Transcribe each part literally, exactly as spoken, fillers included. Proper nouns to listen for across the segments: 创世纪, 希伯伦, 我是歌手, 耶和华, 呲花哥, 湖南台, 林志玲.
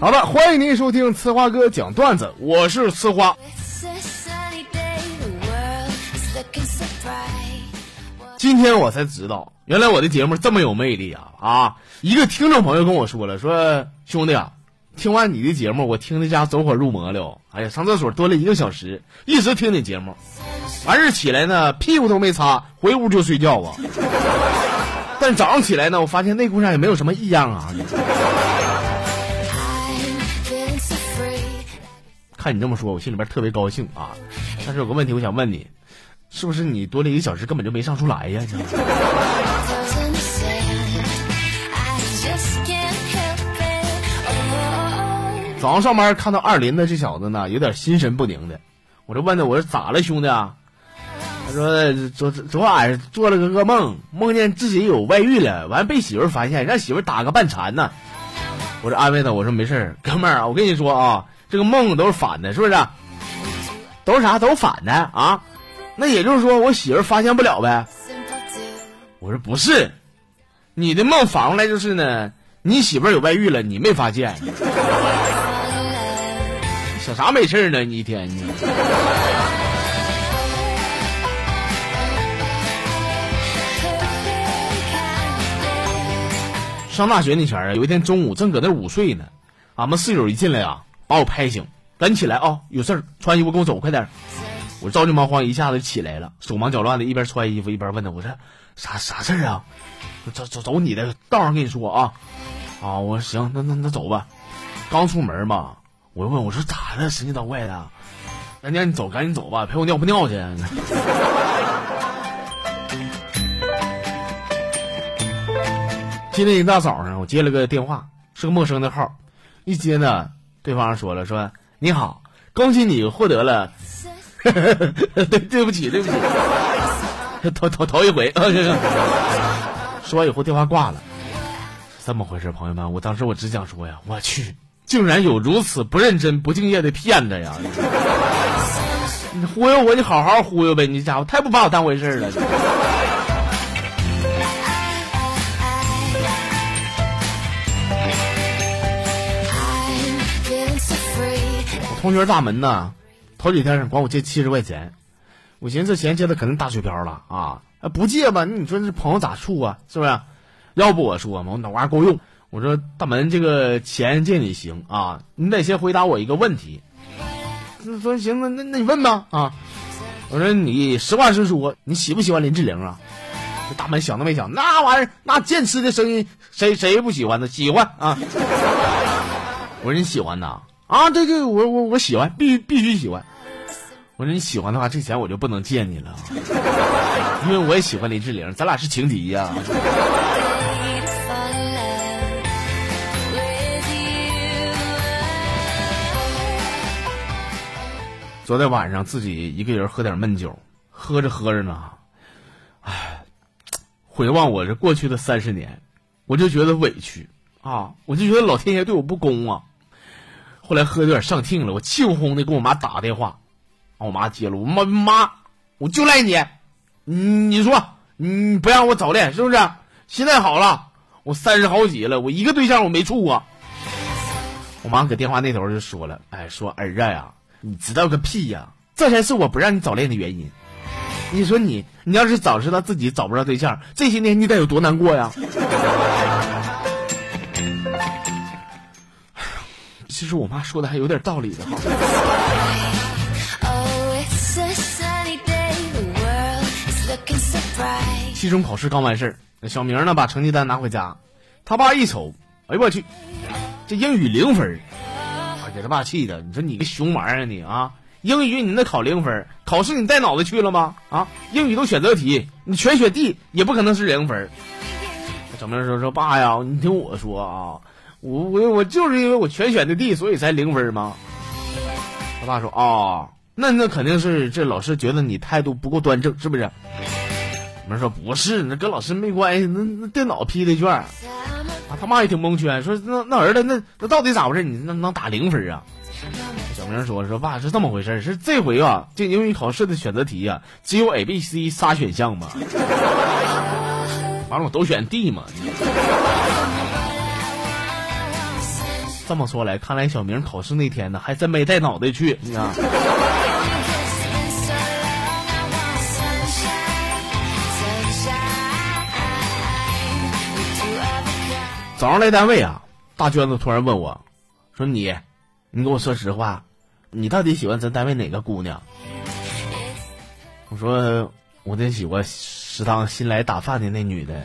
好了，欢迎您收听呲花哥讲段子，我是呲花。今天我才知道，原来我的节目这么有魅力啊！啊，一个听众朋友跟我说了，说兄弟啊，听完你的节目，我听这家走火入魔了。哎呀，上厕所蹲了一个小时，一直听你节目，完事起来呢，屁股都没擦，回屋就睡觉啊。但早上起来呢，我发现内裤上也没有什么异样啊。看你这么说，我心里边特别高兴啊。但是有个问题，我想问你。是不是你多了一个小时根本就没上出来呀？早上上班看到二林的这小子呢，有点心神不宁的，我就问他，我说咋了兄弟啊？他说昨昨晚做了个噩梦，梦见自己有外遇了，完被媳妇发现，让媳妇打个半缠呢。我就安慰他，我说没事，哥们儿，我跟你说啊，这个梦都是反的，是不是？都是啥？都反的啊？那也就是说我媳妇发现不了呗。我说不是，你的梦反过来就是呢，你媳妇有外遇了你没发现，小啥没事呢，你一天你上大学那前儿，有一天中午正搁那午睡呢，俺们室友一进来啊，把我拍醒，赶紧起来啊、哦、有事儿，穿衣服跟我走快点。我着急忙慌一下子就起来了，手忙脚乱的，一边穿衣服一边问他，我说啥啥事儿啊？走走走你的道上跟你说啊。啊，我说行，那那那走吧。刚出门嘛，我就问我说咋了，神经倒怪的？那你走赶紧走吧，陪我尿不尿去？今天一大早上我接了个电话，是个陌生的号，一接呢对方说了，说你好，恭喜你获得了对对不起对不起，头头头一回。说完以后电话挂了。这么回事朋友们，我当时我只想说呀，我去，竟然有如此不认真不敬业的骗子呀。你忽悠我，你好好忽悠呗，你家伙太不把我当回事了。我同学大门呢头几天管我借七十块钱，我寻思这钱借的肯定大水漂了啊！不借吧，你说这朋友咋处啊？是不是？要不我说嘛，我脑瓜够用。我说大门，这个钱借你行啊，你得先回答我一个问题。说行，那那那你问吧啊！我说你实话实说，你喜不喜欢林志玲啊？这大门想都没想，那玩意儿那剑痴的声音，谁谁不喜欢呢？喜欢啊！我说你喜欢呐？啊，对对，我我我喜欢，必须必须喜欢。我说你喜欢的话，这钱我就不能借你了，因为我也喜欢林志玲，咱俩是情敌呀、啊。昨天晚上自己一个人喝点闷酒，喝着喝着呢，哎，回望我这过去的三十年，我就觉得委屈啊，我就觉得老天爷对我不公啊。后来喝有点上听了，我气呼呼的给我妈打电话。我妈接了，我妈妈，我就赖你，你说你不让我早恋是不是？现在好了，我三十好几了，我一个对象我没处过。我妈搁电话那头就说了，哎，说儿子呀，你知道个屁呀，这才是我不让你早恋的原因。你说你，你要是早知道自己找不着对象，这些年你得有多难过呀？其实我妈说的还有点道理的哈。期中考试刚完事儿，小明呢把成绩单拿回家，他爸一瞅，哎呦我去，这英语零分，哎，给他爸气的，你说你个熊玩意儿你啊！英语你那考零分，考试你带脑子去了吗？啊，英语都选择题，你全选 D 也不可能是零分。小明说说爸呀，你听我说啊，我我我就是因为我全选的 D 所以才零分吗？他爸说哦，那那肯定是这老师觉得你态度不够端正，是不是？我们说不是，那跟老师没关系，那那电脑批的卷啊。他妈也挺蒙圈，说那那儿子那那到底咋回事，你那能打零分啊？小名说说爸是这么回事，是这回啊这英语考试的选择题啊只有 A B C 仨选项嘛，完了我都选 D 嘛。这么说来，看来小明考试那天呢还真没带脑袋去啊。早上来单位啊，大娟子突然问我说，你你给我说实话，你到底喜欢咱单位哪个姑娘？我说我得喜欢食堂新来打饭的那女的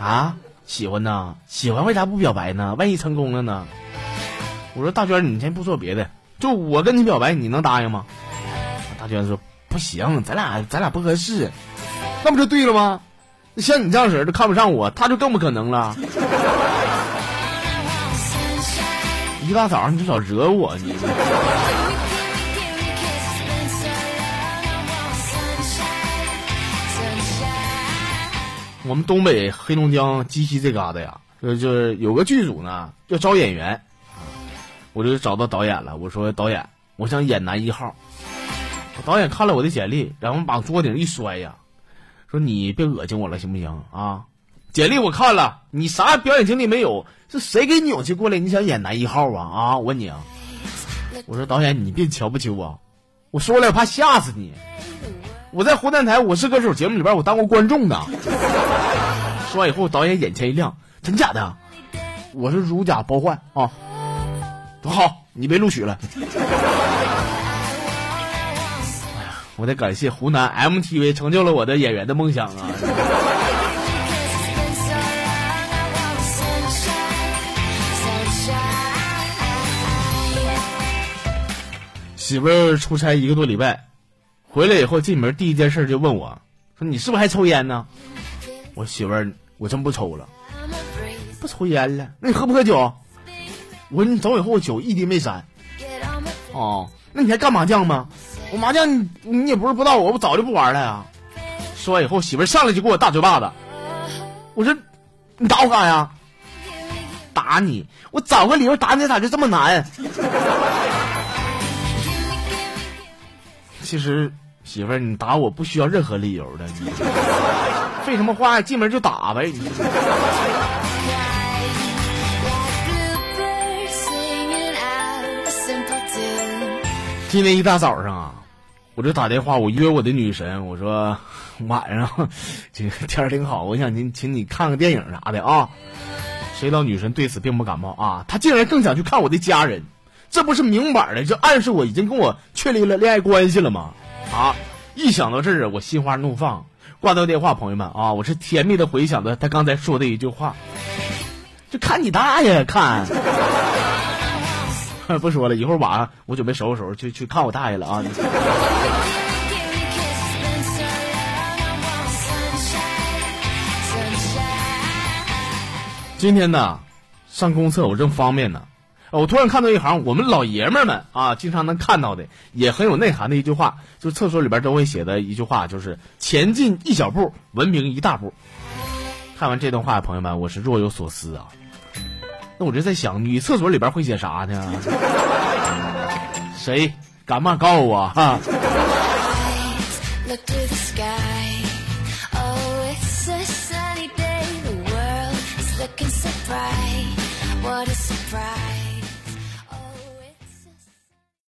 啊。喜欢呢？喜欢为啥不表白呢？万一成功了呢？我说大娟，你先不说别的，就我跟你表白你能答应吗？大娟说不行，咱俩咱俩不合适。那不就对了吗？像你这样式都看不上我，他就更不可能了。一大早上你就少惹我你。我们东北黑龙江鸡西这嘎达呀，就就是有个剧组呢要招演员，我就找到导演了。我说导演，我想演男一号。导演看了我的简历，然后把桌顶一摔呀。说你别恶心我了行不行啊？简历我看了，你啥表演经历没有，是谁给扭起过来你想演男一号啊？啊，我问你啊，我说导演你别瞧不起我，我说了怕吓死你。我在湖南台我是歌手节目里边我当过观众的。说完以后导演眼前一亮，真假的？我是如假包换啊。好，你被录取了。我得感谢湖南 M T V 成就了我的演员的梦想啊！媳妇儿出差一个多礼拜，回来以后进门第一件事就问我，说你是不是还抽烟呢？我媳妇儿，我真不抽了，不抽烟了。那你喝不喝酒？我说你走以后酒一滴没沾。哦，那你还干麻将吗？我麻将 你, 你也不是不知道，我早就不玩了呀。说完以后媳妇上来就给我大嘴巴子。我说你打我干呀？打你我找个理由打你咋就这么难？其实媳妇你打我不需要任何理由的，你废什么话进门就打呗你。今天一大早上啊，我就打电话，我约我的女神，我说晚上这个天挺好，我想您请你看个电影啥的啊。谁知道女神对此并不感冒啊，她竟然更想去看我的家人，这不是明摆的就暗示我已经跟我确立了恋爱关系了吗？啊！一想到这儿我心花怒放，挂掉电话，朋友们啊，我是甜蜜的回想着她刚才说的一句话，就看你大爷看。不说了，一会儿晚上我准备收拾收拾去去看我大爷了啊。今天呢上公厕我正方便呢，我突然看到一行我们老爷们们啊经常能看到的也很有内涵的一句话，就厕所里边都会写的一句话，就是前进一小步，文明一大步。看完这段话朋友们，我是若有所思啊。那我就在想，女厕所里边会写啥呢？谁敢骂告我哈？